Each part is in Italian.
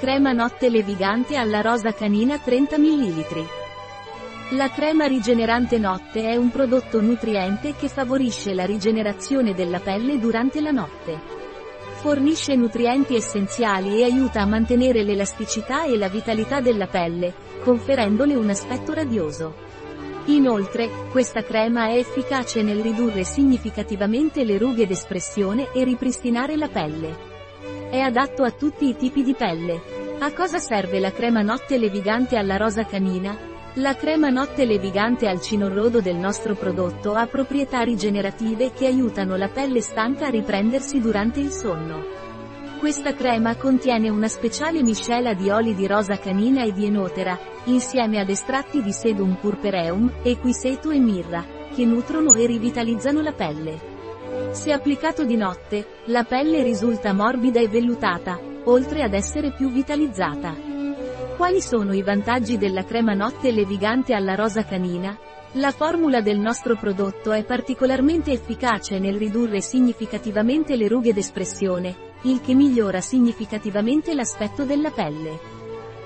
Crema notte levigante alla rosa canina 30 ml. La crema rigenerante notte è un prodotto nutriente che favorisce la rigenerazione della pelle durante la notte. Fornisce nutrienti essenziali e aiuta a mantenere l'elasticità e la vitalità della pelle, conferendole un aspetto radioso. Inoltre, questa crema è efficace nel ridurre significativamente le rughe d'espressione e ripristinare la pelle. È adatto a tutti i tipi di pelle. A cosa serve la crema notte levigante alla rosa canina? La crema notte levigante al cinorrodo del nostro prodotto ha proprietà rigenerative che aiutano la pelle stanca a riprendersi durante il sonno. Questa crema contiene una speciale miscela di oli di rosa canina e di enotera, insieme ad estratti di sedum purpureum, equiseto e mirra, che nutrono e rivitalizzano la pelle. Se applicato di notte, la pelle risulta morbida e vellutata, oltre ad essere più vitalizzata. Quali sono i vantaggi della crema notte levigante alla rosa canina? La formula del nostro prodotto è particolarmente efficace nel ridurre significativamente le rughe d'espressione, il che migliora significativamente l'aspetto della pelle.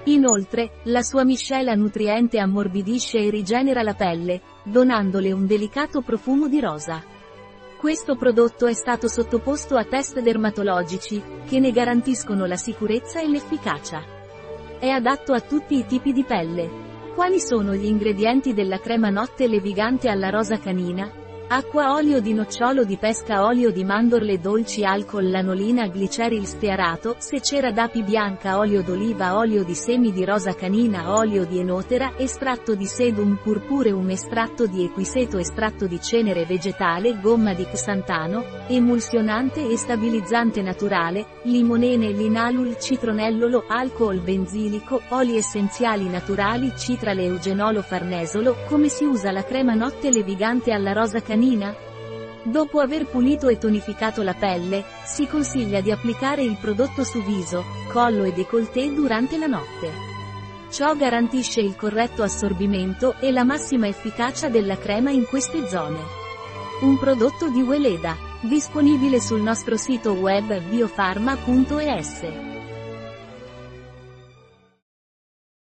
Inoltre, la sua miscela nutriente ammorbidisce e rigenera la pelle, donandole un delicato profumo di rosa. Questo prodotto è stato sottoposto a test dermatologici, che ne garantiscono la sicurezza e l'efficacia. È adatto a tutti i tipi di pelle. Quali sono gli ingredienti della crema notte levigante alla rosa canina? Acqua, olio di nocciolo di pesca, olio di mandorle dolci, alcol, lanolina, gliceril stearato, secera d'api bianca, olio d'oliva, olio di semi di rosa canina, olio di enotera, estratto di sedum purpureum, estratto di equiseto, estratto di cenere vegetale, gomma di xantano, emulsionante e stabilizzante naturale, limonene, linalul, citronellolo, alcol benzilico, oli essenziali naturali, citrale, eugenolo, farnesolo. Come si usa la crema notte levigante alla rosa canina? Dopo aver pulito e tonificato la pelle, si consiglia di applicare il prodotto su viso, collo e décolleté durante la notte. Ciò garantisce il corretto assorbimento e la massima efficacia della crema in queste zone. Un prodotto di Weleda, disponibile sul nostro sito web biofarma.es.